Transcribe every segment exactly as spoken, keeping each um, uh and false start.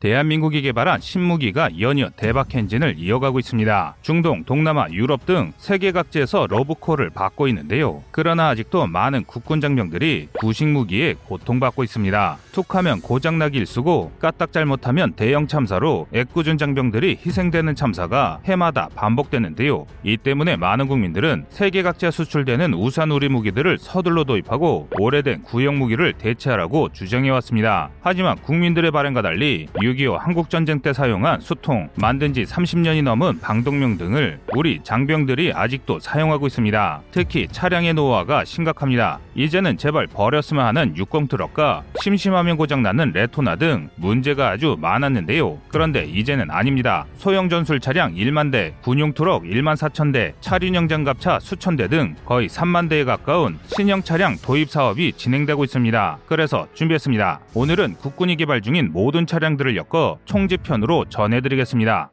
대한민국이 개발한 신무기가 연이어 대박 행진을 이어가고 있습니다. 중동, 동남아, 유럽 등 세계 각지에서 러브콜을 받고 있는데요. 그러나 아직도 많은 국군 장병들이 구식 무기에 고통받고 있습니다. 툭하면 고장나기 일쑤고 까딱 잘못하면 대형 참사로 애꿎은 장병들이 희생되는 참사가 해마다 반복되는데요. 이 때문에 많은 국민들은 세계 각지에 수출되는 우산우리 무기들을 서둘러 도입하고 오래된 구형 무기를 대체하라고 주장해왔습니다. 하지만 국민들의 바람과 달리 육이오 한국전쟁 때 사용한 수통, 만든 지 삼십 년이 넘은 방독면 등을 우리 장병들이 아직도 사용하고 있습니다. 특히 차량의 노화가 심각합니다. 이제는 제발 버렸으면 하는 육십 트럭과 심심하면 고장나는 레토나 등 문제가 아주 많았는데요. 그런데 이제는 아닙니다. 소형 전술 차량 만 대, 군용 트럭 만 사천 대, 차륜형 장갑차 수천 대 등 거의 삼만 대에 가까운 신형 차량 도입 사업이 진행되고 있습니다. 그래서 준비했습니다. 오늘은 국군이 개발 중인 모든 차량들을 엮어 총집편으로 전해드리겠습니다.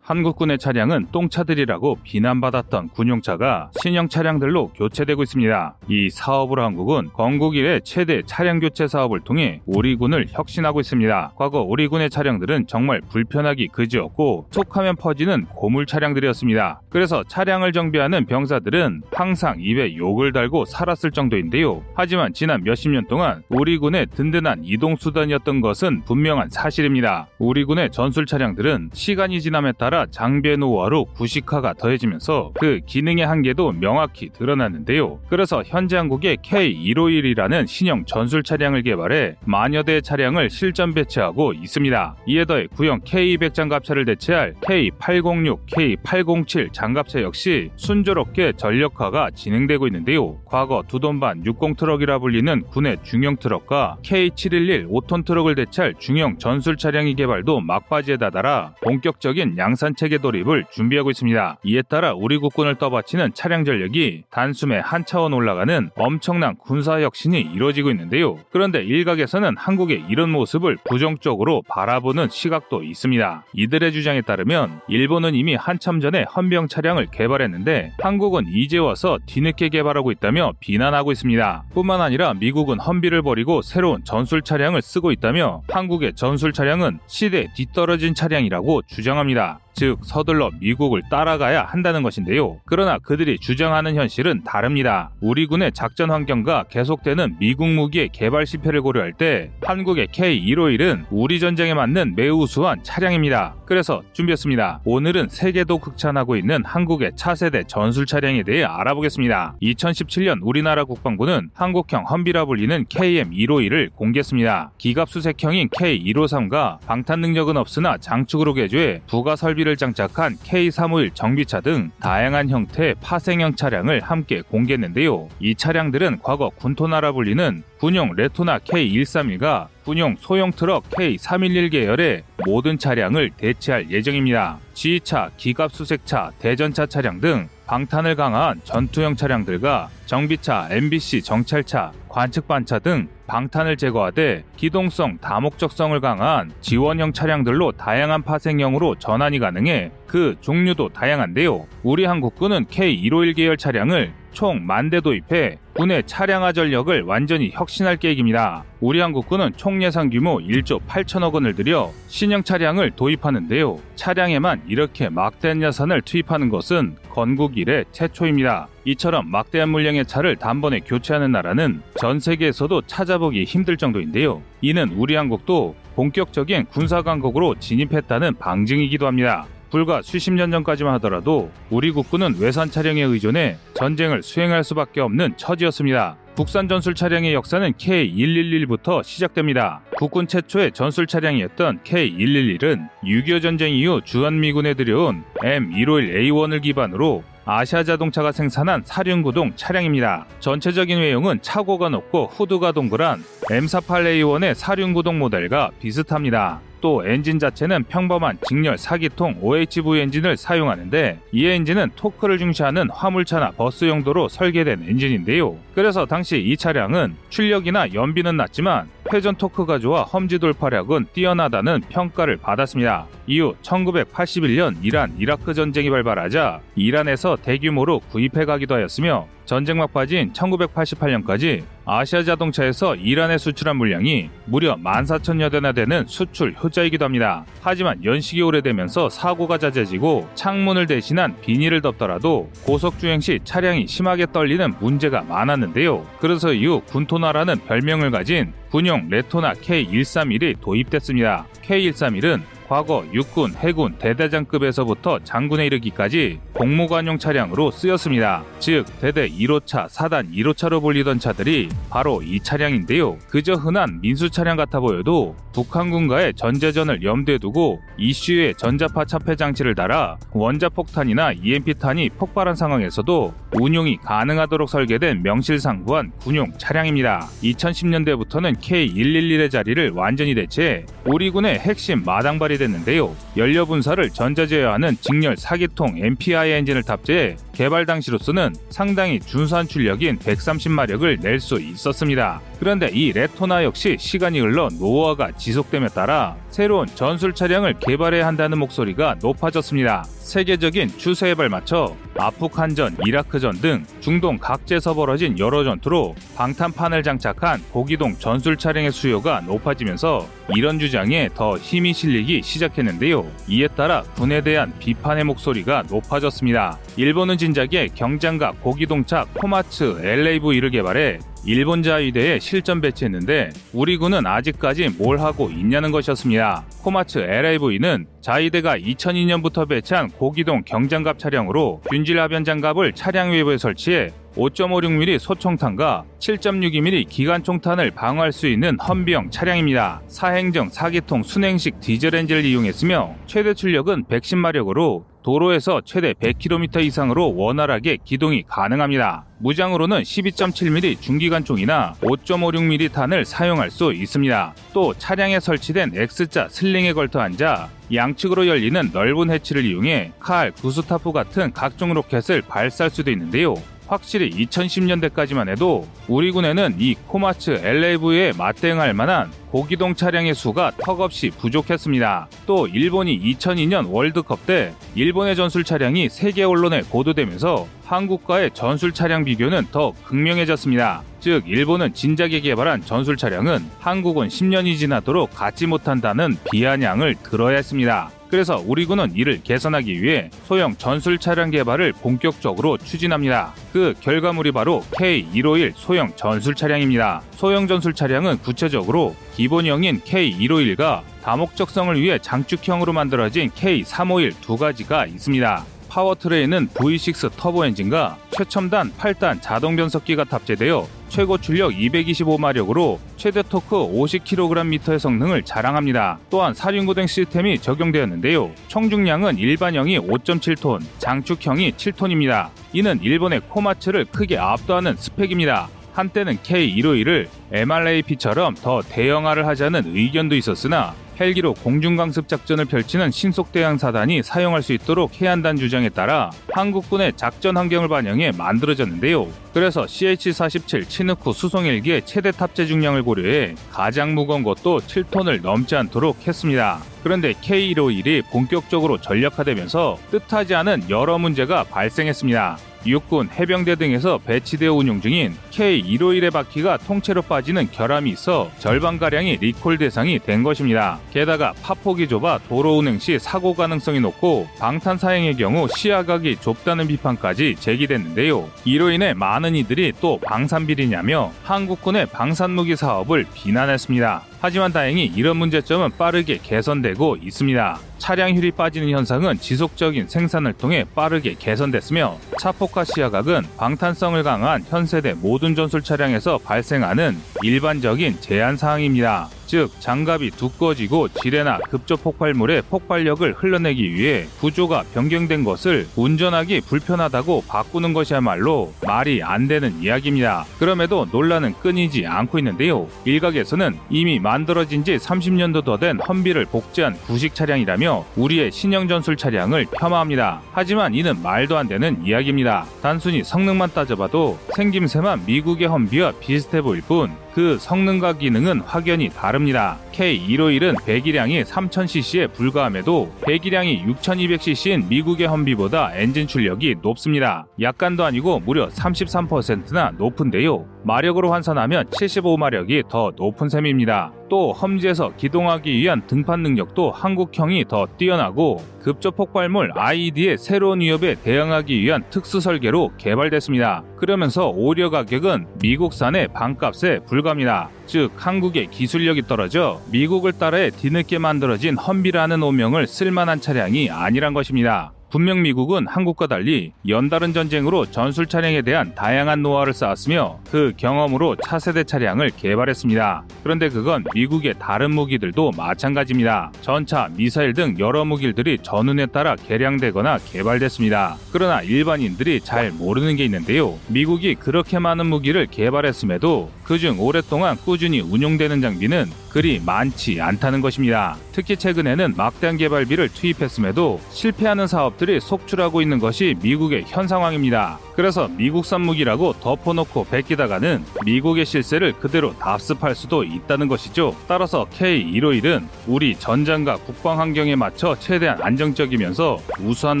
한국군의 차량은 똥차들이라고 비난받았던 군용차가 신형 차량들로 교체되고 있습니다. 이 사업으로 한국은 건국 이래 최대 차량 교체 사업을 통해 우리 군을 혁신하고 있습니다. 과거 우리 군의 차량들은 정말 불편하기 그지없고 툭하면 퍼지는 고물 차량들이었습니다. 그래서 차량을 정비하는 병사들은 항상 입에 욕을 달고 살았을 정도인데요. 하지만 지난 몇십 년 동안 우리 군의 든든한 이동수단이었던 것은 분명한 사실입니다. 우리 군의 전술 차량들은 시간이 지남에 따라 장비의 노화로 구식화가 더해지면서 그 기능의 한계도 명확히 드러났는데요. 그래서 현재 한국의 케이 백오십일이라는 신형 전술 차량을 개발해 만여 대의 차량을 실전 배치하고 있습니다. 이에 더해 구형 케이 이백 장갑차를 대체할 케이 팔백육, 케이 팔백칠 장갑차 역시 순조롭게 전력화가 진행되고 있는데요. 과거 두돈반 육십 트럭이라 불리는 군의 중형 트럭과 케이 칠백십일 오 톤 트럭을 대체할 중형 전술 차량의 개발도 막바지에 다다라 본격적인 양산 체계 도입을 준비하고 있습니다. 이에 따라 우리 국군을 떠받치는 차량 전력이 단숨에 한 차원 올라가는 엄청난 군사 혁신이 이루어지고 있는데요. 그런데 일각에서는 한국의 이런 모습을 부정적으로 바라보는 시각도 있습니다. 이들의 주장에 따르면 일본은 이미 한참 전에 헌병 차량을 개발했는데 한국은 이제 와서 뒤늦게 개발하고 있다며 비난하고 있습니다. 뿐만 아니라 미국은 헌비를 버리고 새로운 전술 차량을 쓰고 있다며 한국의 전술 차량은 시대에 뒤떨어진 차량이라고 주장합니다. 즉 서둘러 미국을 따라가야 한다는 것인데요. 그러나 그들이 주장하는 현실은 다릅니다. 우리 군의 작전 환경과 계속되는 미국 무기의 개발 실패를 고려할 때 한국의 케이 백오십일은 우리 전쟁에 맞는 매우 우수한 차량입니다. 그래서 준비했습니다. 오늘은 세계도 극찬하고 있는 한국의 차세대 전술 차량에 대해 알아보겠습니다. 이천십칠 년 우리나라 국방부는 한국형 헌비라 불리는 케이엠 백오십일을 공개했습니다. 기갑수색형인 케이 백오십삼과 방탄 능력은 없으나 장축으로 개조해 부가 설비 를 장착한 케이 삼백오십일 정비차 등 다양한 형태의 파생형 차량을 함께 공개했는데요. 이 차량들은 과거 군토나라 불리는 군용 레토나 케이 백삼십일과 군용 소형 트럭 케이 삼백십일 계열의 모든 차량을 대체할 예정입니다. 지휘차, 기갑수색차, 대전차 차량 등 방탄을 강화한 전투형 차량들과 정비차, 엠비씨 정찰차, 관측반차 등 방탄을 제거하되 기동성, 다목적성을 강화한 지원형 차량들로 다양한 파생형으로 전환이 가능해 그 종류도 다양한데요. 우리 한국군은 케이 백오십일 계열 차량을 총 만 대 도입해 군의 차량화 전력을 완전히 혁신할 계획입니다. 우리 한국군은 총 예산 규모 일조 팔천억 원을 들여 신형 차량을 도입하는데요. 차량에만 이렇게 막대한 예산을 투입하는 것은 건국 이래 최초입니다. 이처럼 막대한 물량의 차를 단번에 교체하는 나라는 전 세계에서도 찾아보기 힘들 정도인데요. 이는 우리 한국도 본격적인 군사 강국으로 진입했다는 방증이기도 합니다. 불과 수십 년 전까지만 하더라도 우리 국군은 외산 차량에 의존해 전쟁을 수행할 수밖에 없는 처지였습니다. 국산 전술 차량의 역사는 케이 백십일부터 시작됩니다. 국군 최초의 전술 차량이었던 케이 백십일은 육이오 전쟁 이후 주한미군에 들여온 엠백오십일 에이원을 기반으로 아시아 자동차가 생산한 사륜구동 차량입니다. 전체적인 외형은 차고가 높고 후드가 동그란 엠사십팔 에이원의 사륜구동 모델과 비슷합니다. 또 엔진 자체는 평범한 직렬 사 기통 오에이치브이 엔진을 사용하는데 이 엔진은 토크를 중시하는 화물차나 버스 용도로 설계된 엔진인데요. 그래서 당시 이 차량은 출력이나 연비는 낮지만 회전 토크가 좋아 험지 돌파력은 뛰어나다는 평가를 받았습니다. 이후 천구백팔십일 년 이란 이라크 전쟁이 발발하자 이란에서 대규모로 구입해 가기도 하였으며 전쟁 막바지인 천구백팔십팔 년까지 아시아 자동차에서 이란에 수출한 물량이 무려 만 사천여 대나 되는 수출 효자이기도 합니다. 하지만 연식이 오래되면서 사고가 잦아지고 창문을 대신한 비닐을 덮더라도 고속주행 시 차량이 심하게 떨리는 문제가 많았는데요. 그래서 이후 군토나라는 별명을 가진 군용 레토나 케이 일삼일이 도입됐습니다. 케이 일삼일은 과거 육군, 해군, 대대장급에서부터 장군에 이르기까지 복무관용 차량으로 쓰였습니다. 즉 대대 일 호차, 사단 일 호차로 불리던 차들이 바로 이 차량인데요. 그저 흔한 민수 차량 같아 보여도 북한군과의 전제전을 염두에 두고 이슈에 전자파 차폐 장치를 달아 원자폭탄이나 이엠피탄이 폭발한 상황에서도 운용이 가능하도록 설계된 명실상부한 군용 차량입니다. 이천십 년대부터는 케이 일일일의 자리를 완전히 대체해 우리 군의 핵심 마당발이 됐는데요. 연료 분사를 전자제어하는 직렬 사기통 엠피아이 엔진을 탑재해 개발 당시로서는 상당히 준수한 출력인 백삼십 마력을 낼 수 있었습니다. 그런데 이 레토나 역시 시간이 흘러 노후화가 지속됨에 따라 새로운 전술 차량을 개발해야 한다는 목소리가 높아졌습니다. 세계적인 추세에 발맞춰 아프간전, 이라크전 등 중동 각지에서 벌어진 여러 전투로 방탄판을 장착한 고기동 전술 차량의 수요가 높아지면서 이런 주장에 더 힘이 실리기 시작했는데요. 이에 따라 군에 대한 비판의 목소리가 높아졌습니다. 일본은 진작에 경장과 고기동차 코마츠 엘에이브이를 개발해 일본 자위대에 실전 배치했는데 우리 군은 아직까지 뭘 하고 있냐는 것이었습니다. 코마츠 엘에이브이는 자위대가 이천이 년부터 배치한 고기동 경장갑 차량으로 균질 합연 장갑을 차량 외부에 설치해 오 점 오육 밀리미터 소총탄과 칠 점 육이 밀리미터 기관총탄을 방어할 수 있는 헌비형 차량입니다. 사행정 사기통 순행식 디젤 엔진을 이용했으며 최대 출력은 백십 마력으로 도로에서 최대 백 킬로미터 이상으로 원활하게 기동이 가능합니다. 무장으로는 십이 점 칠 밀리미터 중기관총이나 오 점 오육 밀리미터 탄을 사용할 수 있습니다. 또 차량에 설치된 X자 슬링에 걸터 앉아 양측으로 열리는 넓은 해치를 이용해 칼, 구스타프 같은 각종 로켓을 발사할 수도 있는데요. 확실히 이천십 년대까지만 해도 우리 군에는 이 코마츠 엘에이브이에 맞대응할 만한 고기동 차량의 수가 턱없이 부족했습니다. 또 일본이 이천이 년 월드컵 때 일본의 전술 차량이 세계 언론에 보도되면서 한국과의 전술 차량 비교는 더 극명해졌습니다. 즉 일본은 진작에 개발한 전술 차량은 한국은 십 년이 지나도록 갖지 못한다는 비아냥을 들어야 했습니다. 그래서 우리 군은 이를 개선하기 위해 소형 전술 차량 개발을 본격적으로 추진합니다. 그 결과물이 바로 케이 일오일 소형 전술 차량입니다. 소형 전술 차량은 구체적으로 기본형인 케이 일오일과 다목적성을 위해 장축형으로 만들어진 케이 삼오일 두 가지가 있습니다. 파워트레인은 브이 식스 터보 엔진과 최첨단 팔 단 자동 변속기가 탑재되어 최고 출력 이백이십오 마력으로 최대 토크 오십 킬로그램 미터의 성능을 자랑합니다. 또한 사륜구동 시스템이 적용되었는데요. 총중량은 일반형이 오 점 칠 톤, 장축형이 칠 톤입니다. 이는 일본의 코마츠를 크게 압도하는 스펙입니다. 한때는 케이 일오일을 엠알에이피처럼 더 대형화를 하자는 의견도 있었으나 헬기로 공중강습 작전을 펼치는 신속대항사단이 사용할 수 있도록 해야 한다는 주장에 따라 한국군의 작전 환경을 반영해 만들어졌는데요. 그래서 씨에이치 사십칠 치누크 수송헬기의 최대 탑재 중량을 고려해 가장 무거운 것도 칠 톤을 넘지 않도록 했습니다. 그런데 케이 일오일이 본격적으로 전력화되면서 뜻하지 않은 여러 문제가 발생했습니다. 육군, 해병대 등에서 배치되어 운용 중인 케이 일오일의 바퀴가 통째로 빠지는 결함이 있어 절반가량이 리콜 대상이 된 것입니다. 게다가 파폭이 좁아 도로 운행 시 사고 가능성이 높고 방탄사행의 경우 시야각이 좁다는 비판까지 제기됐는데요. 이로 인해 많은 이들이 또 방산비리냐며 한국군의 방산무기 사업을 비난했습니다. 하지만 다행히 이런 문제점은 빠르게 개선되고 있습니다. 차량 휠이 빠지는 현상은 지속적인 생산을 통해 빠르게 개선됐으며 차폭과 시야각은 방탄성을 강한 현세대 모든 전술 차량에서 발생하는 일반적인 제한사항입니다. 즉 장갑이 두꺼워지고 지뢰나 급조폭발물의 폭발력을 흘러내기 위해 구조가 변경된 것을 운전하기 불편하다고 바꾸는 것이야말로 말이 안 되는 이야기입니다. 그럼에도 논란은 끊이지 않고 있는데요. 일각에서는 이미 만들어진 지 삼십 년도 더 된 헌비를 복제한 구식 차량이라며 우리의 신형 전술 차량을 폄하합니다. 하지만 이는 말도 안 되는 이야기입니다. 단순히 성능만 따져봐도 생김새만 미국의 헌비와 비슷해 보일 뿐 그 성능과 기능은 확연히 다릅니다. 다릅니다. 케이 백십일은 배기량이 삼천 씨씨에 불과함에도 배기량이 육천이백 씨씨인 미국의 험비보다 엔진 출력이 높습니다. 약간도 아니고 무려 삼십삼 퍼센트나 높은데요. 마력으로 환산하면 칠십오 마력이 더 높은 셈입니다. 또 험지에서 기동하기 위한 등판 능력도 한국형이 더 뛰어나고 급조 폭발물 아이이디의 새로운 위협에 대응하기 위한 특수 설계로 개발됐습니다. 그러면서 오히려 가격은 미국산의 반값에 불과합니다. 즉 한국의 기술력이 떨어져 미국을 따라해 뒤늦게 만들어진 험비라는 오명을 쓸만한 차량이 아니란 것입니다. 분명 미국은 한국과 달리 연다른 전쟁으로 전술 차량에 대한 다양한 노하우를 쌓았으며 그 경험으로 차세대 차량을 개발했습니다. 그런데 그건 미국의 다른 무기들도 마찬가지입니다. 전차, 미사일 등 여러 무기들이 전운에 따라 개량되거나 개발됐습니다. 그러나 일반인들이 잘 모르는 게 있는데요. 미국이 그렇게 많은 무기를 개발했음에도 그중 오랫동안 꾸준히 운용되는 장비는 그리 많지 않다는 것입니다. 특히 최근에는 막대한 개발비를 투입했음에도 실패하는 사업들이 속출하고 있는 것이 미국의 현 상황입니다. 그래서 미국산 무기라고 덮어놓고 베끼다가는 미국의 실세를 그대로 답습할 수도 있다는 것이죠. 따라서 케이 백십일은 우리 전장과 국방 환경에 맞춰 최대한 안정적이면서 우수한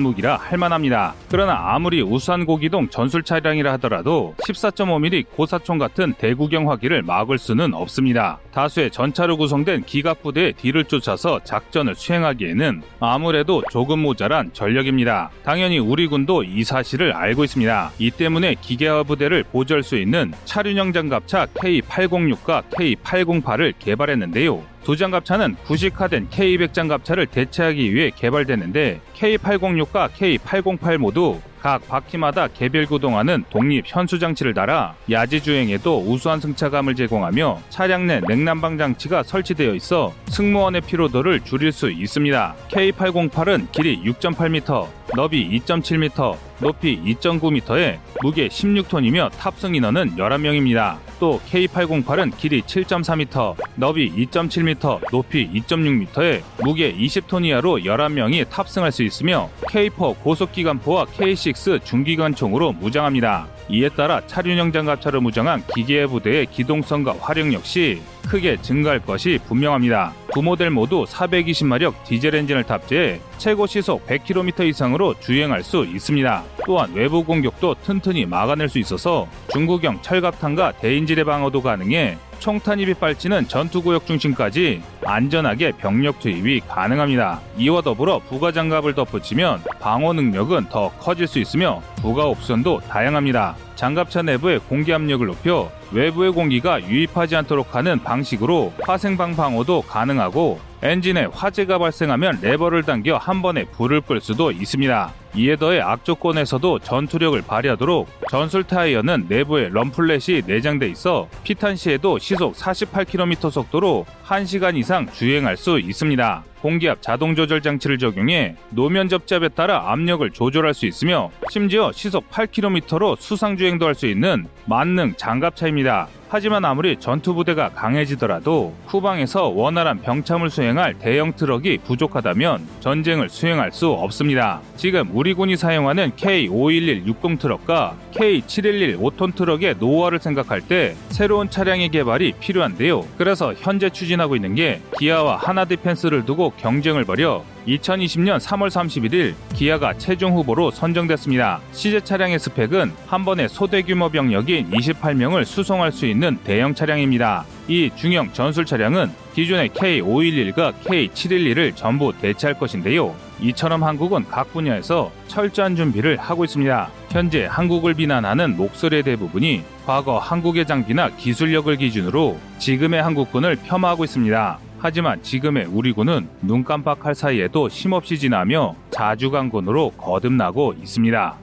무기라 할만합니다. 그러나 아무리 우수한 고기동 전술 차량이라 하더라도 십사 점 오 밀리미터 고사총 같은 대구경 화기를 막을 수는 없습니다. 다수의 전차 로 구성된 기갑 부대의 뒤를 쫓아서 작전을 수행하기에는 아무래도 조금 모자란 전력입니다. 당연히 우리 군도 이 사실을 알고 있습니다. 이 때문에 기계화 부대를 보조할 수 있는 차륜형 장갑차 케이 팔백육과 케이 팔백팔을 개발했는데요. 두 장갑차는 구식화된 케이 백 장갑차를 대체하기 위해 개발되는데 케이 팔백육과 케이 팔백팔 모두 각 바퀴마다 개별 구동하는 독립 현수 장치를 달아 야지 주행에도 우수한 승차감을 제공하며 차량 내 냉난방 장치가 설치되어 있어 승무원의 피로도를 줄일 수 있습니다. 케이 팔백팔은 길이 육 점 팔 미터, 너비 이 점 칠 미터, 높이 이 점 구 미터에 무게 십육 톤이며 탑승 인원은 열한 명입니다. 또 케이 팔백팔은 길이 칠 점 사 미터, 너비 이 점 칠 미터, 높이 이 점 육 미터에 무게 이십 톤 이하로 열한 명이 탑승할 수 있으며 케이 사 고속기관포와 케이 육 중기관총으로 무장합니다. 이에 따라 차륜형 장갑차를 무장한 기계의 부대의 기동성과 활용 역시 크게 증가할 것이 분명합니다. 두 모델 모두 사백이십 마력 디젤 엔진을 탑재해 최고 시속 백 킬로미터 이상으로 주행할 수 있습니다. 또한 외부 공격도 튼튼히 막아낼 수 있어서 중구경 철갑탄과 대인지대 방어도 가능해 총탄 입이 빨치는 전투구역 중심까지 안전하게 병력 투입이 가능합니다. 이와 더불어 부가 장갑을 덧붙이면 방어 능력은 더 커질 수 있으며 부가 옵션도 다양합니다. 장갑차 내부의 공기 압력을 높여 외부의 공기가 유입하지 않도록 하는 방식으로 화생방 방어도 가능하고 엔진에 화재가 발생하면 레버를 당겨 한 번에 불을 끌 수도 있습니다. 이에 더해 악조건에서도 전투력을 발휘하도록 전술 타이어는 내부에 럼플렛이 내장돼 있어 피탄 시에도 시속 사십팔 킬로미터 속도로 한 시간 이상 주행할 수 있습니다. 공기압 자동 조절 장치를 적용해 노면 접잡에 따라 압력을 조절할 수 있으며 심지어 시속 팔 킬로미터로 수상 주행도 할 수 있는 만능 장갑차입니다. 하지만 아무리 전투부대가 강해지더라도 후방에서 원활한 병참을 수행할 대형 트럭이 부족하다면 전쟁을 수행할 수 없습니다. 지금 우리 군이 사용하는 케이 오백십일 육십 트럭과 케이 칠백십일 오 톤 트럭의 노후화를 생각할 때 새로운 차량의 개발이 필요한데요. 그래서 현재 추진하고 있는 게 기아와 하나 디펜스를 두고 경쟁을 벌여 이천이십 년 삼월 삼십일일 기아가 최종 후보로 선정됐습니다. 시제 차량의 스펙은 한 번에 소대 규모 병력인 이십팔 명을 수송할 수 있는 대형 차량입니다. 이 중형 전술 차량은 기존의 케이 오백십일과 케이 칠백십일을 전부 대체할 것인데요. 이처럼 한국은 각 분야에서 철저한 준비를 하고 있습니다. 현재 한국을 비난하는 목소리의 대부분이 과거 한국의 장비나 기술력을 기준으로 지금의 한국군을 폄하하고 있습니다. 하지만 지금의 우리 군은 눈 깜빡할 사이에도 쉼없이 지나며 자주강군으로 거듭나고 있습니다.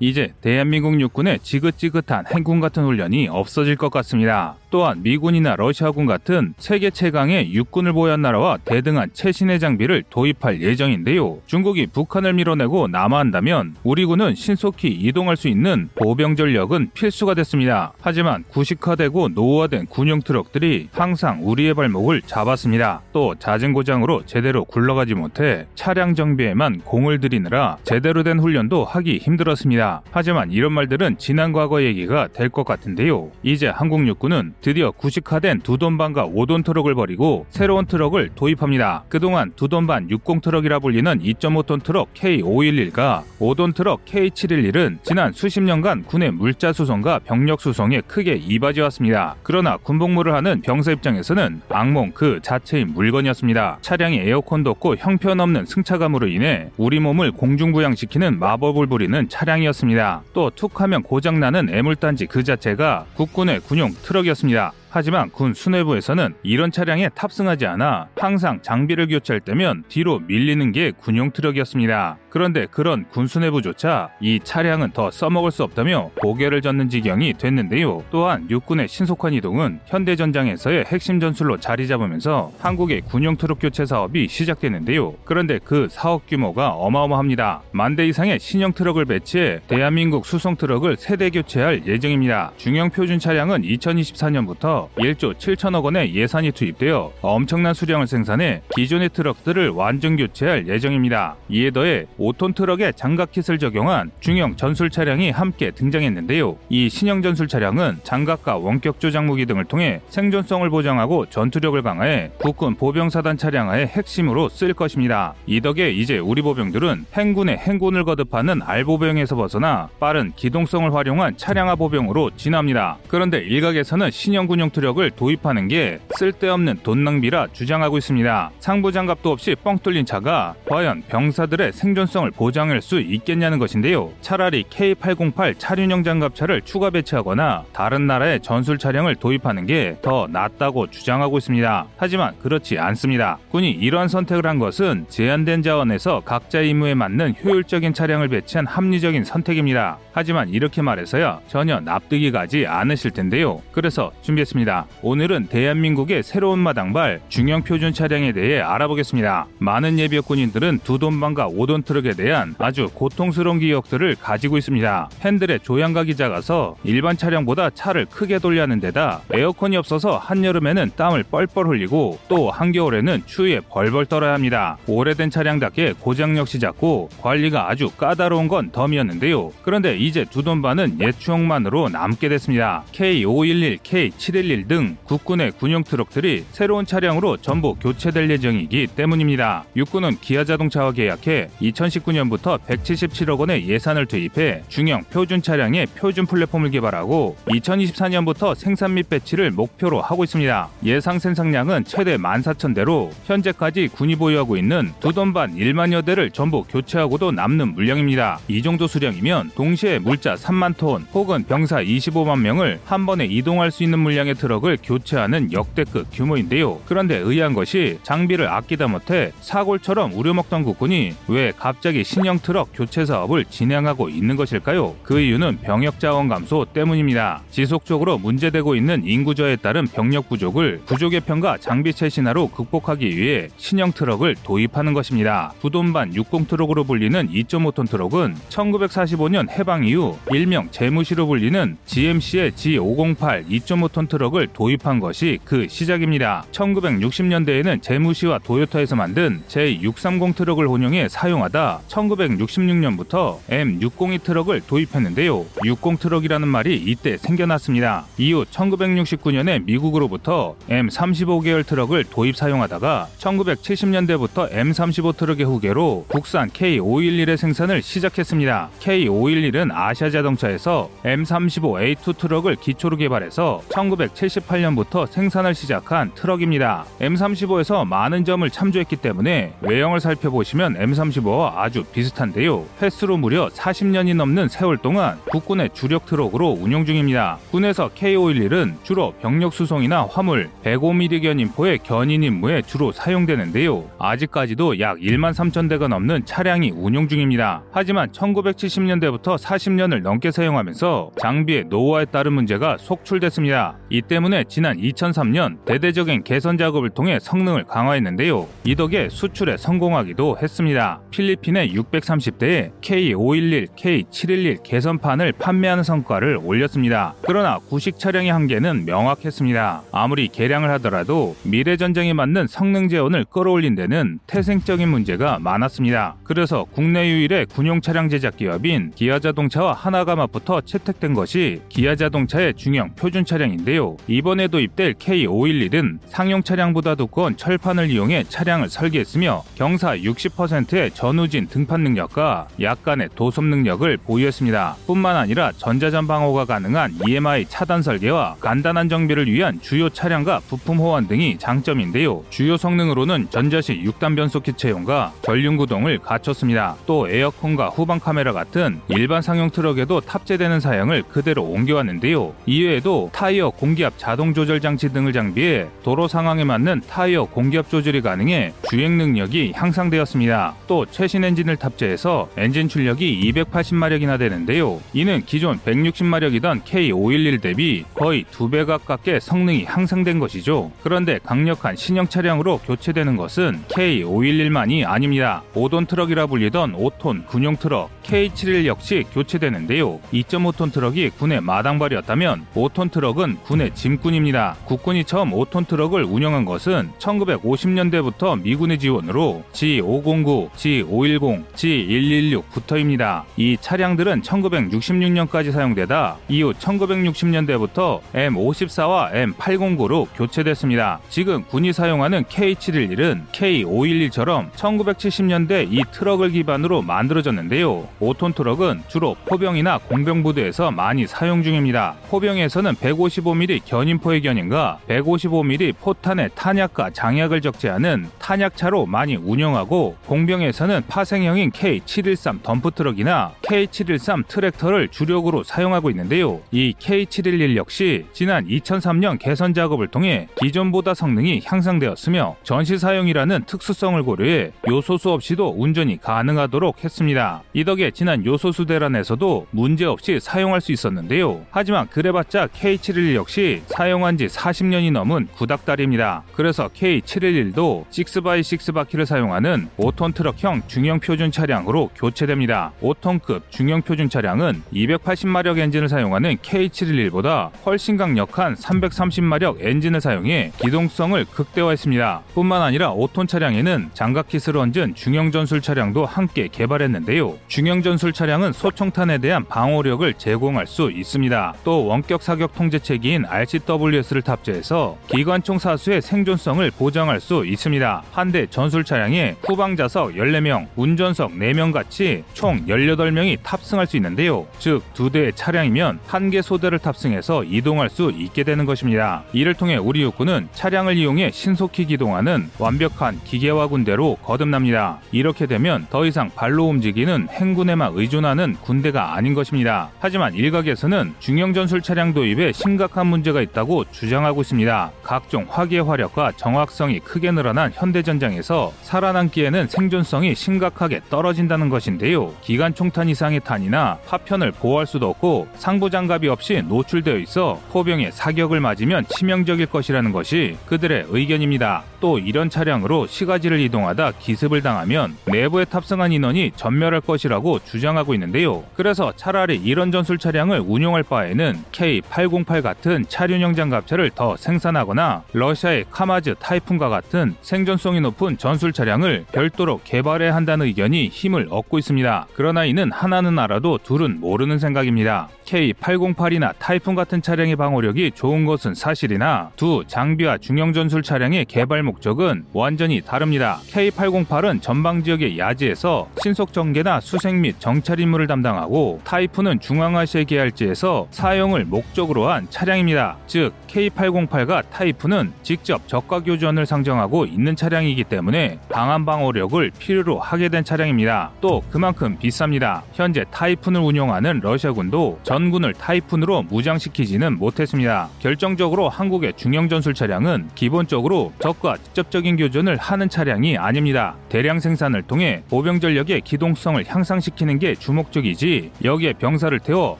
이제 대한민국 육군의 지긋지긋한 행군 같은 훈련이 없어질 것 같습니다. 또한 미군이나 러시아군 같은 세계 최강의 육군을 보유한 나라와 대등한 최신의 장비를 도입할 예정인데요. 중국이 북한을 밀어내고 남하한다면 우리 군은 신속히 이동할 수 있는 보병 전력은 필수가 됐습니다. 하지만 구식화되고 노후화된 군용 트럭들이 항상 우리의 발목을 잡았습니다. 또 잦은 고장으로 제대로 굴러가지 못해 차량 정비에만 공을 들이느라 제대로 된 훈련도 하기 힘들었습니다. 하지만 이런 말들은 지난 과거 얘기가 될 것 같은데요. 이제 한국 육군은 드디어 구식화된 두 톤반과 오 톤 트럭을 버리고 새로운 트럭을 도입합니다. 그동안 두 톤반 육십 트럭이라 불리는 이 점 오 톤 트럭 케이 오백십일과 오 톤 트럭 케이 칠백십일은 지난 수십 년간 군의 물자 수송과 병력 수송에 크게 이바지왔습니다. 그러나 군복무를 하는 병사 입장에서는 악몽 그 자체인 물건이었습니다. 차량에 에어컨도 없고 형편없는 승차감으로 인해 우리 몸을 공중부양시키는 마법을 부리는 차량이었습니다. 또 툭하면 고장나는 애물단지 그 자체가 국군의 군용 트럭이었습니다. 하지만 군 수뇌부에서는 이런 차량에 탑승하지 않아 항상 장비를 교체할 때면 뒤로 밀리는 게 군용 트럭이었습니다. 그런데 그런 군 수뇌부조차 이 차량은 더 써먹을 수 없다며 고개를 젓는 지경이 됐는데요. 또한 육군의 신속한 이동은 현대전장에서의 핵심 전술로 자리 잡으면서 한국의 군용 트럭 교체 사업이 시작되는데요. 그런데 그 사업 규모가 어마어마합니다. 만 대 이상의 신형 트럭을 배치해 대한민국 수송 트럭을 세대 교체할 예정입니다. 중형 표준 차량은 이천이십사 년부터 일조 칠천억 원의 예산이 투입되어 엄청난 수량을 생산해 기존의 트럭들을 완전 교체할 예정입니다. 이에 더해 오 톤 트럭에 장갑킷을 적용한 중형 전술 차량이 함께 등장했는데요. 이 신형 전술 차량은 장갑과 원격 조작 무기 등을 통해 생존성을 보장하고 전투력을 강화해 국군 보병사단 차량화의 핵심으로 쓸 것입니다. 이 덕에 이제 우리 보병들은 행군의 행군을 거듭하는 알보병에서 벗어나 빠른 기동성을 활용한 차량화 보병으로 진화합니다. 그런데 일각에서는 신형 군용 트럭을 도입하는 게 쓸데없는 돈 낭비라 주장하고 있습니다. 상부 장갑도 없이 뻥 뚫린 차가 과연 병사들의 생존성을 보장할 수 있겠냐는 것인데요. 차라리 케이 팔백팔 차륜형 장갑차를 추가 배치하거나 다른 나라의 전술 차량을 도입하는 게 더 낫다고 주장하고 있습니다. 하지만 그렇지 않습니다. 군이 이러한 선택을 한 것은 제한된 자원에서 각자의 임무에 맞는 효율적인 차량을 배치한 합리적인 선택입니다. 하지만 이렇게 말해서야 전혀 납득이 가지 않으실 텐데요. 그래서 준비했습니다. 오늘은 대한민국의 새로운 마당발 중형 표준 차량에 대해 알아보겠습니다. 많은 예비역 군인들은 두 톤반과 오 톤 트럭에 대한 아주 고통스러운 기억들을 가지고 있습니다. 핸들의 조향각이 작아서 일반 차량보다 차를 크게 돌려야 하는 데다 에어컨이 없어서 한여름에는 땀을 뻘뻘 흘리고 또 한겨울에는 추위에 벌벌 떨어야 합니다. 오래된 차량답게 고장 역시 작고 관리가 아주 까다로운 건 덤이었는데요. 그런데 이제 두 톤반은 옛 추억만으로 남게 됐습니다. 케이 오백십일, 케이 칠백십일 등 국군의 군용 트럭들이 새로운 차량으로 전부 교체될 예정이기 때문입니다. 육군은 기아자동차와 계약해 이천십구 년부터 백칠십칠억 원의 예산을 투입해 중형 표준 차량의 표준 플랫폼을 개발하고 이천이십사 년부터 생산 및 배치를 목표로 하고 있습니다. 예상 생산량은 최대 만 사천 대로 현재까지 군이 보유하고 있는 두 톤반 일만여 대를 전부 교체하고도 남는 물량입니다. 이 정도 수량이면 동시에 물자 삼만 톤 혹은 병사 이십오만 명을 한 번에 이동할 수 있는 물량의 트럭을 교체하는 역대급 규모인데요. 그런데 의아한 것이 장비를 아끼다 못해 사골처럼 우려먹던 국군이 왜 갑자기 신형 트럭 교체 사업을 진행하고 있는 것일까요? 그 이유는 병력 자원 감소 때문입니다. 지속적으로 문제되고 있는 인구 저하에 따른 병력 부족을 구조 개편과 장비 최신화로 극복하기 위해 신형 트럭을 도입하는 것입니다. 두 톤반 육십 트럭으로 불리는 이 점 오 톤 트럭은 천구백사십오 년 해방 이후 일명 재무시로 불리는 지엠씨의 지 오백팔 이 점 오 톤 트럭을 도입한 것이 그 시작입니다. 천구백육십 년대에는 재무시와 도요타에서 만든 제이 육삼공 트럭을 혼용해 사용하다 천구백육십육 년부터 엠 육백이 트럭을 도입했는데요. 육십 트럭이라는 말이 이때 생겨났습니다. 이후 천구백육십구 년에 미국으로부터 엠 삼십오 계열 트럭을 도입 사용하다가 천구백칠십 년대부터 엠 삼십오 트럭의 후계로 국산 케이 오백십일의 생산을 시작했습니다. 케이 오백십일은 아시아 자동차에서 엠 삼십오 에이 투 트럭을 기초로 개발해서 천구백칠십팔 년부터 생산을 시작한 트럭입니다. 엠 삼십오에서 많은 점을 참조했기 때문에 외형을 살펴보시면 엠 삼십오와 트럭과 아주 비슷한데요. 횟수로 무려 사십 년이 넘는 세월 동안 국군의 주력 트럭으로 운용 중입니다. 군에서 케이 오백십일은 주로 병력 수송이나 화물, 백오 밀리미터 견인포의 견인 임무에 주로 사용되는데요. 아직까지도 약 만 삼천 대가 넘는 차량이 운용 중입니다. 하지만 천구백칠십 년대부터 사십 년을 넘게 사용하면서 장비의 노화에 따른 문제가 속출됐습니다. 이 때문에 지난 이천삼 년 대대적인 개선 작업을 통해 성능을 강화했는데요. 이 덕에 수출에 성공하기도 했습니다. 필리핀의 육백삼십 대의 케이 오백십일, 케이 칠백십일 개선판을 판매하는 성과를 올렸습니다. 그러나 구식 차량의 한계는 명확했습니다. 아무리 개량을 하더라도 미래전쟁에 맞는 성능 재원을 끌어올린 데는 태생적인 문제가 많았습니다. 그래서 국내 유일의 군용 차량 제작 기업인 기아자동차와 하나가마부터 채택된 것이 기아자동차의 중형 표준 차량인데요. 이번에 도입될 케이 오백십일은 상용 차량보다 두꺼운 철판을 이용해 차량을 설계했으며 경사 육십 퍼센트의 전후진 등판 능력과 약간의 도속 능력을 보유했습니다. 뿐만 아니라 전자전 방어가 가능한 이엠아이 차단 설계와 간단한 정비를 위한 주요 차량과 부품 호환 등이 장점인데요. 주요 성능으로는 전자식 육 단 변속기 채용과 전륜구동을 갖췄습니다. 또 에어컨과 후방 카메라 같은 일반 상용 트럭에도 탑재되는 사양을 그대로 옮겨왔는데요. 이외에도 타이어 공기압 자동 조절 장치 등을 장비해 도로 상황에 맞는 타이어 공기압 조절이 가능해 주행 능력이 향상되었습니다. 또 최신 엔진을 탑재해서 엔진 출력이 이백팔십 마력이나 되는데요. 이는 기존 백육십 마력이던 케이 오백십일 대비 거의 두 배 가깝게 성능이 향상된 것이죠. 그런데 강력한 신형 차량으로 교체되는 것은 케이 오백십일만이 아닙니다. 오 톤 트럭이라 불리던 오 톤 군용 트럭 케이 칠십일 역시 교체되는데요. 이 점 오 톤 트럭이 군의 마당발이었다면 오 톤 트럭은 군의 짐꾼입니다. 국군이 처음 오 톤 트럭을 운영한 것은 천구백오십 년대부터 미군의 지원으로 지 오백구, 지 오백십, 지 백십육부터입니다. 이 차량들은 천구백육십육 년까지 사용되다 이후 천구백육십 년대부터 엠 오십사와 엠 팔백구로 교체됐습니다. 지금 군이 사용하는 케이 칠백십일은 케이 오백십일처럼 천구백칠십 년대 이 트럭을 기반으로 만들어졌는데요. 오 톤 트럭은 주로 포병이나 공병부대에서 많이 사용 중입니다. 포병에서는 백오십오 밀리미터 견인포의 견인과 백오십오 밀리미터 포탄의 탄약과 장약을 적재하는 탄약차로 많이 운영하고, 공병에서는 파생형인 케이 칠백십삼 덤프트럭이나 케이 칠백십삼 트랙터를 주력으로 사용하고 있는데요. 이 케이 칠백십일 역시 지난 이천삼 년 개선 작업을 통해 기존보다 성능이 향상되었으며 전시 사용이라는 특수성을 고려해 요소수 없이도 운전이 가능하도록 했습니다. 이 덕에 지난 요소수 대란에서도 문제없이 사용할 수 있었는데요. 하지만 그래봤자 케이 칠백십일 역시 사용한 지 사십 년이 넘은 구닥다리입니다. 그래서 케이 칠백십일도 육 바이 육 바퀴를 사용하는 오 톤 트럭형 중형 표준 차량으로 교체됩니다. 오 톤급 중형 표준 차량은 이백팔십 마력 엔진을 사용하는 케이 칠백십일보다 훨씬 강력한 삼백삼십 마력 엔진을 사용해 기동성을 극대화했습니다. 뿐만 아니라 오 톤 차량에는 장갑킷을 얹은 중형 전술 차량도 함께 개발했는데요. 중형 전술 차량은 소총탄에 대한 방어력을 제공할 수 있습니다. 또 원격 사격 통제 체계인 알씨더블유에스를 탑재해서 기관총 사수의 생존성을 보장할 수 있습니다. 한 대 전술 차량에 후방자석 십사 명, 운전석 사 명 같이 총 십팔 명이 탑승할 수 있는데요. 즉 두 대의 차량이면 한 개 소대를 탑승해서 이동할 수 있게 되는 것입니다. 이를 통해 우리 육군은 차량을 이용해 신속히 기동하는 완벽한 기계화 군대로 거듭납니다. 이렇게 되면 더 이상 발로 움직이는 행군에만 의존하는 군대가 아닌 것입니다. 하지만 일각에서는 중형 전술 차량 도입에 심각한 문제가 있다고 주장하고 있습니다. 각종 화기의 화력과 정확성이 크게 늘어난 현대 전장에서 살아남기에는 생존성이 심각하게 떨어진다는 것인데요. 기관총탄 이상의 탄이나 파편을 보호할 수도 없고 상부 장갑이 없이 노출되어 있어 포병의 사격을 맞으면 치명적일 것이라는 것이 그들의 의견입니다. 또 이런 차량으로 시가지를 이동하다 기습을 당하면 내부에 탑승한 인원이 전멸할 것이라고 주장하고 있는데요. 그래서 차라리 이런 전술 차량을 운용할 바에는 케이 팔백팔 같은 차륜형 장갑차를 더 생산하거나 러시아의 카마즈 타이푼과 같은 생존성이 높은 전술 차량을 별도로 개발해야 한다는 의견이 힘을 얻고 있습니다. 그러나 이는 하나는 알아도 둘은 모르는 생각입니다. 케이 팔백팔이나 타이푼 같은 차량의 방어력이 좋은 것은 사실이나 두 장비와 중형 전술 차량의 개발 목적은 완전히 다릅니다. 케이 팔백팔은 전방 지역의 야지에서 신속 전개나 수색 및 정찰 임무를 담당하고, 타이푼은 중앙아시아의 계할지에서 사용을 목적으로 한 차량입니다. 즉 케이 팔백팔과 타이푼은 직접 적과 교전을 상정하고 있는 차량이기 때문에 강한 방어력을 필요로 하게 파괴된 차량입니다. 또 그만큼 비쌉니다. 현재 타이푼을 운용하는 러시아군도 전군을 타이푼으로 무장시키지는 못했습니다. 결정적으로 한국의 중형 전술 차량은 기본적으로 적과 직접적인 교전을 하는 차량이 아닙니다. 대량 생산을 통해 보병 전력의 기동성을 향상시키는 게 주목적이지 여기에 병사를 태워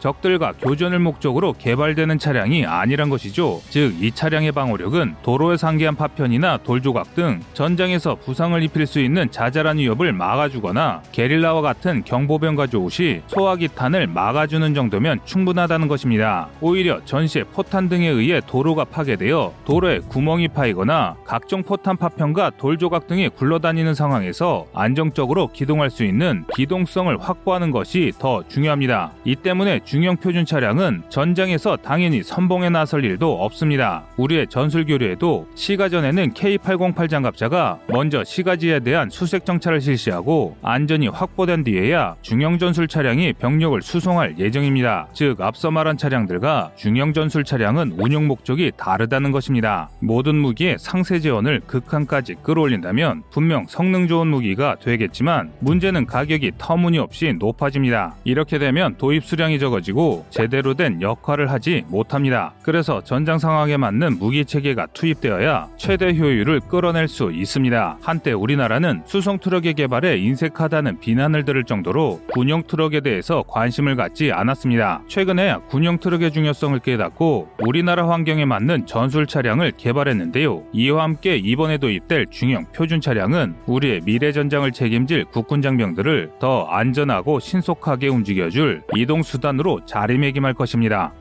적들과 교전을 목적으로 개발되는 차량이 아니란 것이죠. 즉 이 차량의 방어력은 도로에서 상기한 파편이나 돌조각 등 전장에서 부상을 입힐 수 있는 자잘한 위협을 막아주거나 게릴라와 같은 경보병과 조시, 소화기탄을 막아주는 정도면 충분하다는 것입니다. 오히려 전시의 포탄 등에 의해 도로가 파괴되어 도로에 구멍이 파이거나 각종 포탄 파편과 돌조각 등이 굴러다니는 상황에서 안정적으로 기동할 수 있는 기동성을 확보하는 것이 더 중요합니다. 이 때문에 중형 표준 차량은 전장에서 당연히 선봉에 나설 일도 없습니다. 우리의 전술 교류에도 시가전에는 케이 팔공팔 장갑차가 먼저 시가지에 대한 수색 정찰을 실시하고 안전이 확보된 뒤에야 중형 전술 차량이 병력을 수송할 예정입니다. 즉 앞서 말한 차량들과 중형 전술 차량은 운용 목적이 다르다는 것입니다. 모든 무기의 상세 재원을 극한까지 끌어올린다면 분명 성능 좋은 무기가 되겠지만 문제는 가격이 터무니없이 높아집니다. 이렇게 되면 도입 수량이 적어지고 제대로 된 역할을 하지 못합니다. 그래서 전장 상황에 맞는 무기 체계가 투입되어야 최대 효율을 끌어낼 수 있습니다. 한때 우리나라는 수송 트럭의 개발에 인색하다는 비난을 들을 정도로 군용 트럭에 대해서 관심을 갖지 않았습니다. 최근에 군용 트럭의 중요성을 깨닫고 우리나라 환경에 맞는 전술 차량을 개발했는데요. 이와 함께 이번에 도입될 중형 표준 차량은 우리의 미래 전장을 책임질 국군 장병들을 더 안전하고 신속하게 움직여줄 이동 수단으로 자리매김할 것입니다.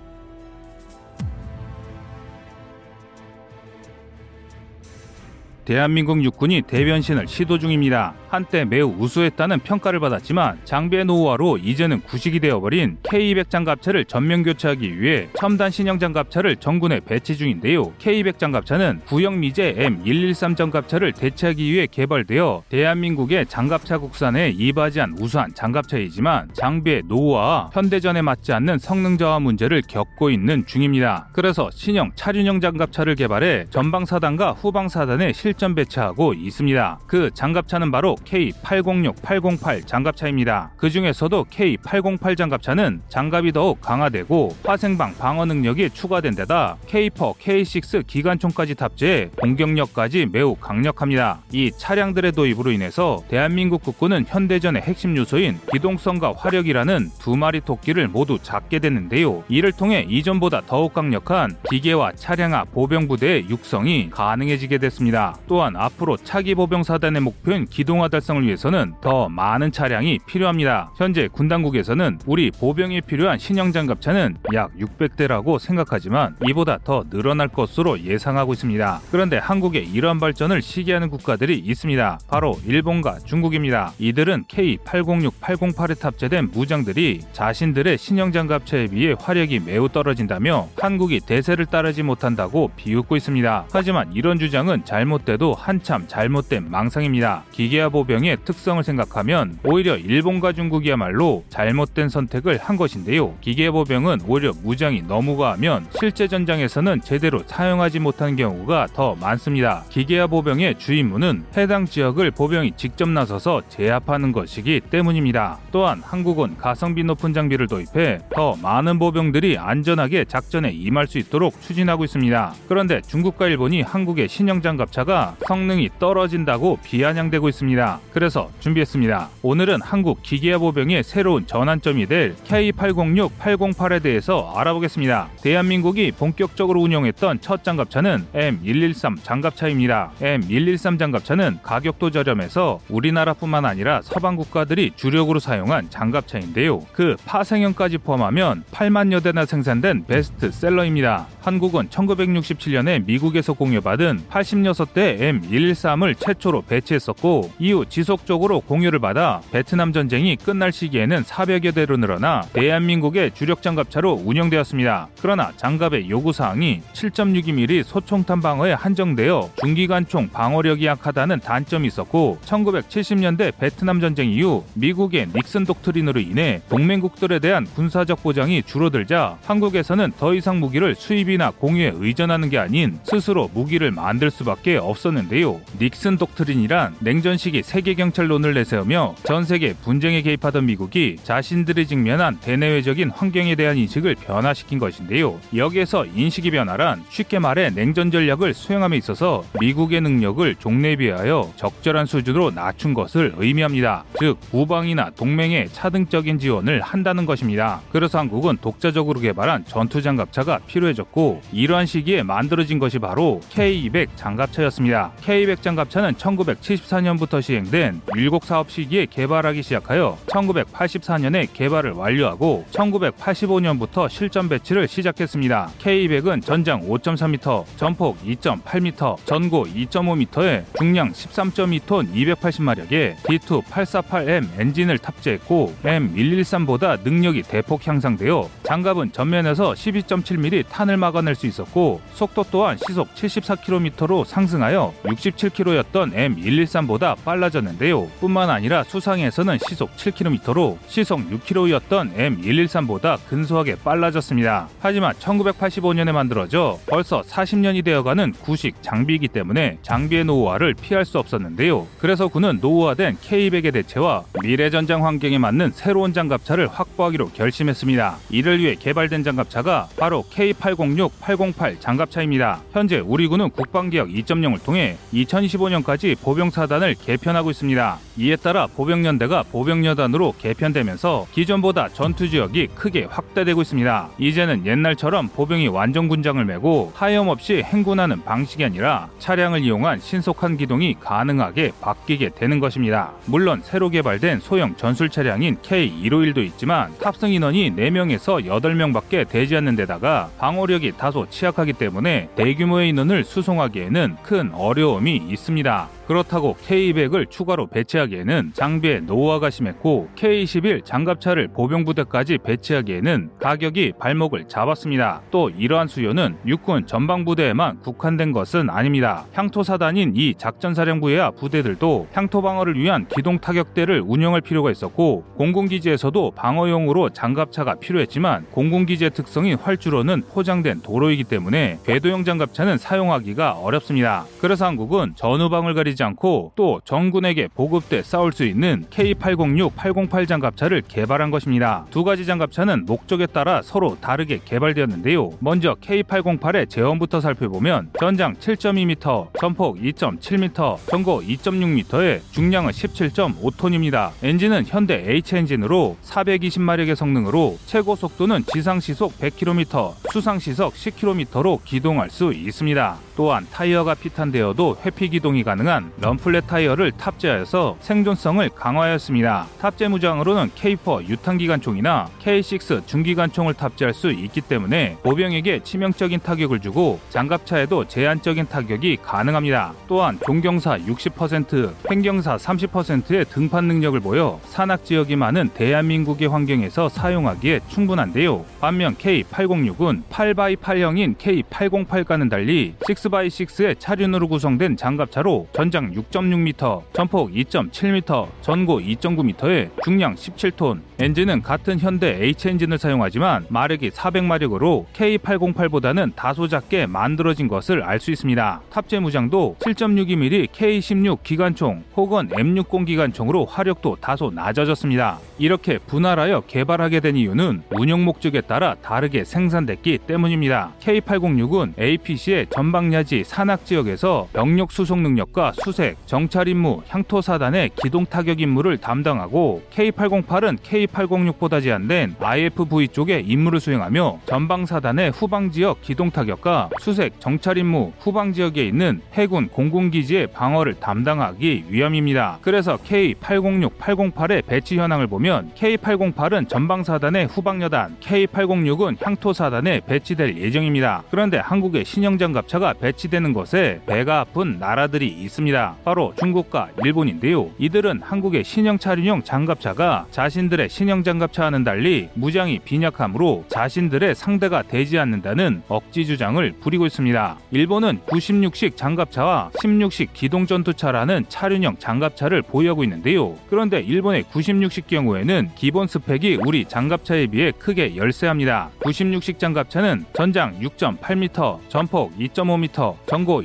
대한민국 육군이 대변신을 시도 중입니다. 한때 매우 우수했다는 평가를 받았지만 장비의 노후화로 이제는 구식이 되어버린 케이 이백 장갑차를 전면 교체하기 위해 첨단 신형 장갑차를 전군에 배치 중인데요. 케이 이백 장갑차는 구형 미제 엠 일일삼 장갑차를 대체하기 위해 개발되어 대한민국의 장갑차 국산에 이바지한 우수한 장갑차이지만 장비의 노후화와 현대전에 맞지 않는 성능 저하 문제를 겪고 있는 중입니다. 그래서 신형 차륜형 장갑차를 개발해 전방 사단과 후방 사단에 실 실전 배치하고 있습니다. 그 장갑차는 바로 케이 팔공육 팔공팔 장갑차입니다. 그 중에서도 케이 팔공팔 장갑차는 장갑이 더욱 강화되고 화생방 방어 능력이 추가된 데다 케이 포 케이 식스 기관총까지 탑재해 공격력까지 매우 강력합니다. 이 차량들의 도입으로 인해서 대한민국 국군은 현대전의 핵심 요소인 기동성과 화력이라는 두 마리 토끼를 모두 잡게 됐는데요. 이를 통해 이전보다 더욱 강력한 기계화 차량화 보병부대의 육성이 가능해지게 됐습니다. 또한 앞으로 차기 보병사단의 목표인 기동화 달성을 위해서는 더 많은 차량이 필요합니다. 현재 군당국에서는 우리 보병이 필요한 신형 장갑차는 약 육백 대라고 생각하지만 이보다 더 늘어날 것으로 예상하고 있습니다. 그런데 한국의 이러한 발전을 시기하는 국가들이 있습니다. 바로 일본과 중국입니다. 이들은 케이 팔공육 팔공팔에 탑재된 무장들이 자신들의 신형 장갑차에 비해 화력이 매우 떨어진다며 한국이 대세를 따르지 못한다고 비웃고 있습니다. 하지만 이런 주장은 잘못돼도 한참 잘못된 망상입니다. 기계화 보병의 특성을 생각하면 오히려 일본과 중국이야말로 잘못된 선택을 한 것인데요. 기계화 보병은 오히려 무장이 너무 과하면 실제 전장에서는 제대로 사용하지 못하는 경우가 더 많습니다. 기계화 보병의 주임무는 해당 지역을 보병이 직접 나서서 제압하는 것이기 때문입니다. 또한 한국은 가성비 높은 장비를 도입해 더 많은 보병들이 안전하게 작전에 임할 수 있도록 추진하고 있습니다. 그런데 중국과 일본이 한국의 신형 장갑 차가 성능이 떨어진다고 비아냥되고 있습니다. 그래서 준비했습니다. 오늘은 한국 기계화 보병의 새로운 전환점이 될 케이 팔공육 팔공팔에 대해서 알아보겠습니다. 대한민국이 본격적으로 운영했던 첫 장갑차는 엠 일일삼 장갑차입니다. 엠 일일삼 장갑차는 가격도 저렴해서 우리나라뿐만 아니라 서방 국가들이 주력으로 사용한 장갑차인데요. 그 파생형까지 포함하면 팔만여 대나 생산된 베스트셀러입니다. 한국은 천구백육십칠 년에 미국에서 공여받은 팔십 년 대 엠 일일삼을 최초로 배치했었고 이후 지속적으로 공유를 받아 베트남 전쟁이 끝날 시기에는 사백여 대로 늘어나 대한민국의 주력 장갑차로 운영되었습니다. 그러나 장갑의 요구사항이 칠 점 육이 밀리미터 소총탄 방어에 한정되어 중기관총 방어력이 약하다는 단점이 있었고 천구백칠십 년대 베트남 전쟁 이후 미국의 닉슨 독트린으로 인해 동맹국들에 대한 군사적 보장이 줄어들자 한국에서는 더 이상 무기를 수입이나 공유에 의존하는 게 아닌 스스로 무기를 만들 수밖에 없습니다. 없었는데요. 닉슨 독트린이란 냉전 시기 세계경찰론을 내세우며 전 세계 분쟁에 개입하던 미국이 자신들이 직면한 대내외적인 환경에 대한 인식을 변화시킨 것인데요. 여기에서 인식의 변화란 쉽게 말해 냉전 전략을 수행함에 있어서 미국의 능력을 종래에 비하여 적절한 수준으로 낮춘 것을 의미합니다. 즉, 우방이나 동맹에 차등적인 지원을 한다는 것입니다. 그래서 한국은 독자적으로 개발한 전투장갑차가 필요해졌고 이러한 시기에 만들어진 것이 바로 케이 이백 장갑차였습니다. 케이 이백 장갑차는 천구백칠십사 년부터 시행된 율곡 사업 시기에 개발하기 시작하여 천구백팔십사 년에 개발을 완료하고 천구백팔십오 년부터 실전 배치를 시작했습니다. 케이 이백은 전장 오 점 사 미터, 전폭 이 점 팔 미터, 전고 이 점 오 미터에 중량 십삼 점 이 톤 이백팔십 마력에 디 이 팔사팔엠 엔진을 탑재했고 엠 백십삼보다 능력이 대폭 향상되어 장갑은 전면에서 십이 점 칠 밀리미터 탄을 막아낼 수 있었고 속도 또한 시속 칠십사 킬로미터로 상승하여 육십칠 킬로미터였던 엠 백십삼보다 빨라졌는데요. 뿐만 아니라 수상에서는 시속 칠 킬로미터로 시속 육 킬로미터였던 엠 백십삼보다 근소하게 빨라졌습니다. 하지만 천구백팔십오 년에 만들어져 벌써 사십 년이 되어가는 구식 장비이기 때문에 장비의 노후화를 피할 수 없었는데요. 그래서 군은 노후화된 케이 이백의 대체와 미래전장 환경에 맞는 새로운 장갑차를 확보하기로 결심했습니다. 이를 위해 개발된 장갑차가 바로 케이 팔공육, 팔공팔 장갑차입니다. 현재 우리 군은 국방개혁 이 점 영을 통해 이천이십오 년까지 보병사단을 개편하고 있습니다. 이에 따라 보병연대가 보병여단으로 개편되면서 기존보다 전투지역이 크게 확대되고 있습니다. 이제는 옛날처럼 보병이 완전군장을 메고 하염없이 행군하는 방식이 아니라 차량을 이용한 신속한 기동이 가능하게 바뀌게 되는 것입니다. 물론 새로 개발된 소형 전술 차량인 케이 백오십일도 있지만 탑승 인원이 네 명에서 여덟 명밖에 되지 않는 데다가 방어력이 다소 취약하기 때문에 대규모의 인원을 수송하기에는 큰 어려움이 있습니다. 그렇다고 케이 이백을 추가로 배치하기에는 장비의 노후화가 심했고 케이 이십일 장갑차를 보병부대까지 배치하기에는 가격이 발목을 잡았습니다. 또 이러한 수요는 육군 전방부대에만 국한된 것은 아닙니다. 향토사단인 이 작전사령부의 부대들도 향토방어를 위한 기동타격대를 운영할 필요가 있었고 공군기지에서도 방어용으로 장갑차가 필요했지만 공군기지의 특성인 활주로는 포장된 도로이기 때문에 궤도형 장갑차는 사용하기가 어렵습니다. 그래서 한국은 전후방을 가리지 않고 또 전군에게 보급돼 싸울 수 있는 케이 팔공육, 팔공팔 장갑차를 개발한 것입니다. 두 가지 장갑차는 목적에 따라 서로 다르게 개발되었는데요. 먼저 케이 팔공팔의 제원부터 살펴보면 전장 칠 점 이 미터, 전폭 이 점 칠 미터, 전고 이 점 육 미터에 중량은 십칠 점 오 톤입니다. 엔진은 현대 H 엔진으로 사백이십 마력의 성능으로 최고 속도는 지상 시속 백 킬로미터, 수상 시속 십 킬로미터로 기동할 수 있습니다. 또한 타이어가 피탄되어도 회피 기동이 가능한 런플렛 타이어를 탑재하여서 생존성을 강화하였습니다. 탑재 무장으로는 케이 사 유탄기관총이나 케이 육 중기관총을 탑재할 수 있기 때문에 보병에게 치명적인 타격을 주고 장갑차에도 제한적인 타격이 가능합니다. 또한 종경사 육십 퍼센트, 횡경사 삼십 퍼센트의 등판 능력을 보여 산악 지역이 많은 대한민국의 환경에서 사용하기에 충분한데요. 반면 케이 팔공육은 팔 바이 팔형인 케이 팔공팔과는 달리 육 바이 육의 차륜으로 구성된 장갑차로 전장 육 점 육 미터, 전폭 이 점 칠 미터, 전고 이 점 구 미터에 중량 십칠 톤, 엔진은 같은 현대 H 엔진을 사용하지만 마력이 사백 마력으로 케이 팔공팔보다는 다소 작게 만들어진 것을 알 수 있습니다. 탑재 무장도 칠 점 육이 밀리미터 케이 십육 기관총 혹은 엠 육십 기관총으로 화력도 다소 낮아졌습니다. 이렇게 분할하여 개발하게 된 이유는 운영 목적에 따라 다르게 생산됐기 때문입니다. 케이 팔공육은 에이 피 씨의 전방 야지 산악 지역에서 병력 수송 능력과 수색, 정찰 임무, 향토 사단의 기동 타격 임무를 담당하고 케이 팔공팔은 케이 팔공육보다 제한된 아이 에프 브이 쪽의 임무를 수행하며 전방 사단의 후방 지역 기동 타격과 수색, 정찰 임무, 후방 지역에 있는 해군 공군 기지의 방어를 담당하기 위함입니다. 그래서 케이 팔공육, 팔공팔의 배치 현황을 보면 케이 팔공팔은 전방 사단의 후방 여단, 케이 팔공육은 향토 사단에 배치될 예정입니다. 그런데 한국의 신형 장갑차가 배치되는 것에 배가 아픈 나라들이 있습니다. 바로 중국과 일본인데요. 이들은 한국의 신형 차륜형 장갑차가 자신들의 신형 장갑차와는 달리 무장이 빈약하므로 자신들의 상대가 되지 않는다는 억지 주장을 부리고 있습니다. 일본은 구십육 식 장갑차와 십육 식 기동전투차라는 차륜형 장갑차를 보유하고 있는데요. 그런데 일본의 구십육 식 경우에는 기본 스펙이 우리 장갑차에 비해 크게 열세합니다. 구십육 식 장갑차는 전장 육 점 팔 미터, 전폭 이 점 오 미터, 전고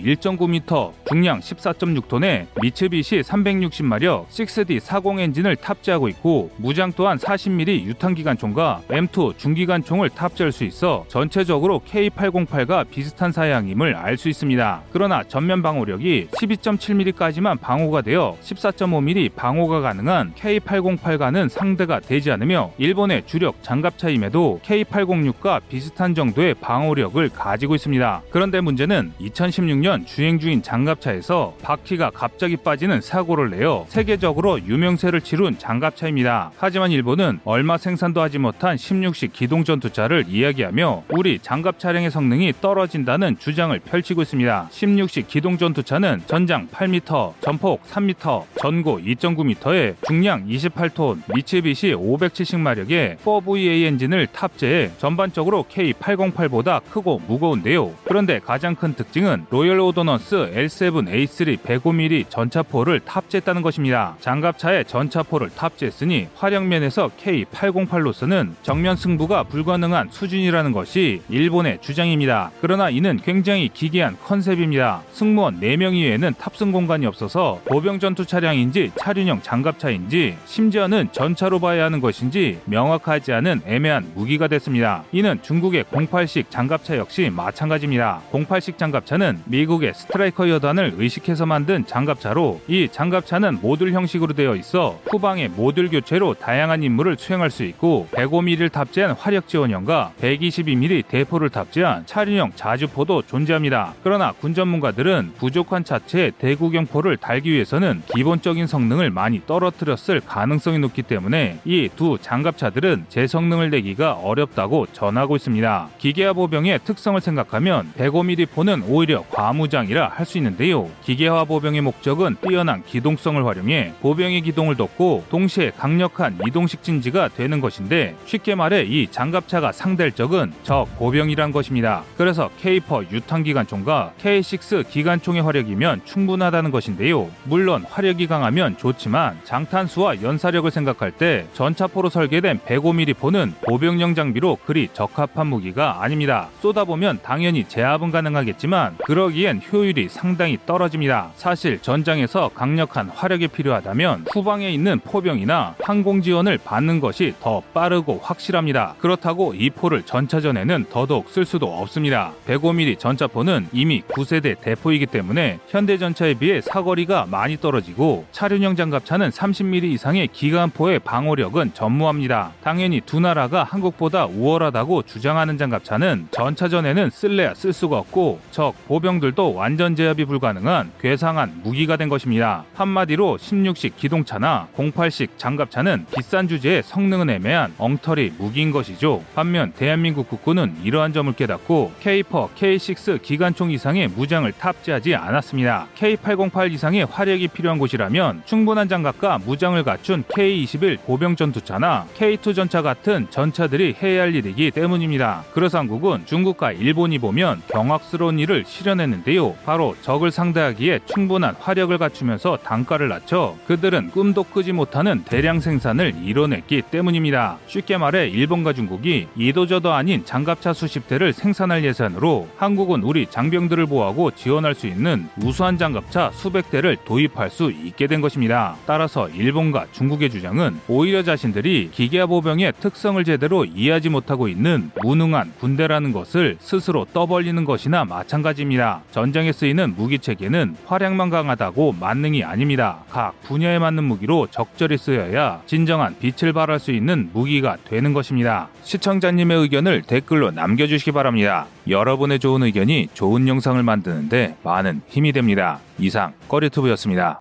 십구 미터, 중량 십사 점 육 톤의 미츠비시 삼백육십 마력 육 디 사십 엔진을 탑재하고 있고, 무장 또한 사십 밀리미터 유탄기관총과 엠 투 중기관총을 탑재할 수 있어 전체적으로 케이 팔백팔과 비슷한 사양임을 알 수 있습니다. 그러나 전면 방호력이 십이 점 칠 밀리미터까지만 방호가 되어 십사 점 오 밀리미터 방호가 가능한 케이 팔백팔과는 상대가 되지 않으며, 일본의 주력 장갑차임에도 케이 팔백육과 비슷한 정도의 방호력을 가지고 있습니다. 그런데 문제는 이천십육 년 주행 중인 장갑차에서 바퀴가 갑자기 빠지는 사고를 내어 세계적으로 유명세를 치룬 장갑차입니다. 하지만 일본은 얼마 생산도 하지 못한 십육 식 기동전투차를 이야기하며 우리 장갑 차량의 성능이 떨어진다는 주장을 펼치고 있습니다. 십육 식 기동전투차는 전장 팔 미터, 전폭 삼 미터, 전고 이 점 구 미터에 중량 이십팔 톤 미츠비시 오백칠십 마력의 사 브이에이 엔진을 탑재해 전반적으로 케이 팔백팔보다 크고 무거운데요. 그런데 가장 큰 특징은 로열 오더넌스 엘 칠 에이 삼 백오 밀리미터 전차포를 탑재했다는 것입니다. 장갑차에 전차포를 탑재했으니 화력면에서 케이 팔백팔로서는 정면 승부가 불가능한 수준이라는 것이 일본의 주장입니다. 그러나 이는 굉장히 기괴한 컨셉입니다. 승무원 네 명 이외에는 탑승 공간이 없어서 보병 전투 차량인지 차륜형 장갑차인지 심지어는 전차로 봐야 하는 것인지 명확하지 않은 애매한 무기가 됐습니다. 이는 중국의 공팔식 장갑차 역시 마찬가지입니다. 공팔식 장갑차는 미국의 스트라이커 여단을 의식해서 만든 장갑차로, 이 장갑차는 모듈 형식으로 되어 있어 후방의 모듈 교체로 다양한 임무를 수행할 수 있고, 백오 밀리미터를 탑재한 화력 지원형과 백이십이 밀리미터 대포를 탑재한 차륜형 자주포도 존재합니다. 그러나 군 전문가들은 부족한 차체에 대구경포를 달기 위해서는 기본적인 성능을 많이 떨어뜨렸을 가능성이 높기 때문에 이 두 장갑차들은 제 성능을 내기가 어렵다고 전하고 있습니다. 기계화 보병의 특성을 생각하면 백오 밀리미터 포는 오히려 과무장이라 할 수 있는데요. 기계화 보병의 목적은 뛰어난 기동성을 활용해 보병의 기동을 돕고 동시에 강력한 이동식 진지가 되는 것인데, 쉽게 말해 이 장갑차가 상대할 적은 적 보병이란 것입니다. 그래서 케이 사 유탄기관총과 케이 육 기관총의 화력이면 충분하다는 것인데요. 물론 화력이 강하면 좋지만 장탄수와 연사력을 생각할 때 전차포로 설계된 백오 밀리미터포는 보병용 장비로 그리 적합한 무기가 아닙니다. 쏟아보면 당연히 제압은 가능하겠지만 그러기엔 효율이 상당히 떨어집니다. 사실 전장에서 강력한 화력이 필요하다면 후방에 있는 포병이나 항공지원을 받는 것이 더 빠르고 확실합니다. 그렇다고 이 포를 전차전에는 더더욱 쓸 수도 없습니다. 백오 밀리미터 전차포는 이미 구 세대 대포이기 때문에 현대전차에 비해 사거리가 많이 떨어지고, 차륜형 장갑차는 삼십 밀리미터 이상의 기관포의 방호력은 전무합니다. 당연히 두 나라가 한국보다 우월하다고 주장하는 장갑차는 전차전에는 쓸래야 쓸 수가 없고 적 보병들도 완전 제압이 불가능한 괴상한 무기가 된 것입니다. 한마디로 십육 식 기동차나 공팔 식 장갑차는 비싼 주제에 성능은 애매한 엉터리 무기인 것이죠. 반면 대한민국 국군은 이러한 점을 깨닫고 케이 사, 케이 육 기관총 이상의 무장을 탑재하지 않았습니다. 케이 팔백팔 이상의 화력이 필요한 곳이라면 충분한 장갑과 무장을 갖춘 케이 이십일 보병 전투차나 케이 이 전차 같은 전차들이 해야 할 일이기 때문입니다. 그래서 한국은 중국과 일본이 보면 경악스러운 일을 실현했는데요. 바로 적을 상대하기에 충분한 화력을 갖추면서 단가를 낮춰 그들은 꿈도 꾸지 못하는 대량 생산을 이뤄냈기 때문입니다. 쉽게 말해 일본과 중국이 이도저도 아닌 장갑차 수십 대를 생산할 예산으로 한국은 우리 장병들을 보호하고 지원할 수 있는 우수한 장갑차 수백 대를 도입할 수 있게 된 것입니다. 따라서 일본과 중국의 주장은 오히려 자신들이 기계화 보병의 특성을 제대로 이해하지 못하고 있는 무능한 군대라는 것을 스스로 떠벌리는 것이나 마찬가지입니다. 전쟁에 쓰이는 무기체계는 화력만 강하다고 만능이 아닙니다. 각 분야에 맞는 무기로 적절히 쓰여야 진정한 빛을 발할 수 있는 무기가 되는 것입니다. 시청자님의 의견을 댓글로 남겨주시기 바랍니다. 여러분의 좋은 의견이 좋은 영상을 만드는데 많은 힘이 됩니다. 이상, 꺼리튜브였습니다.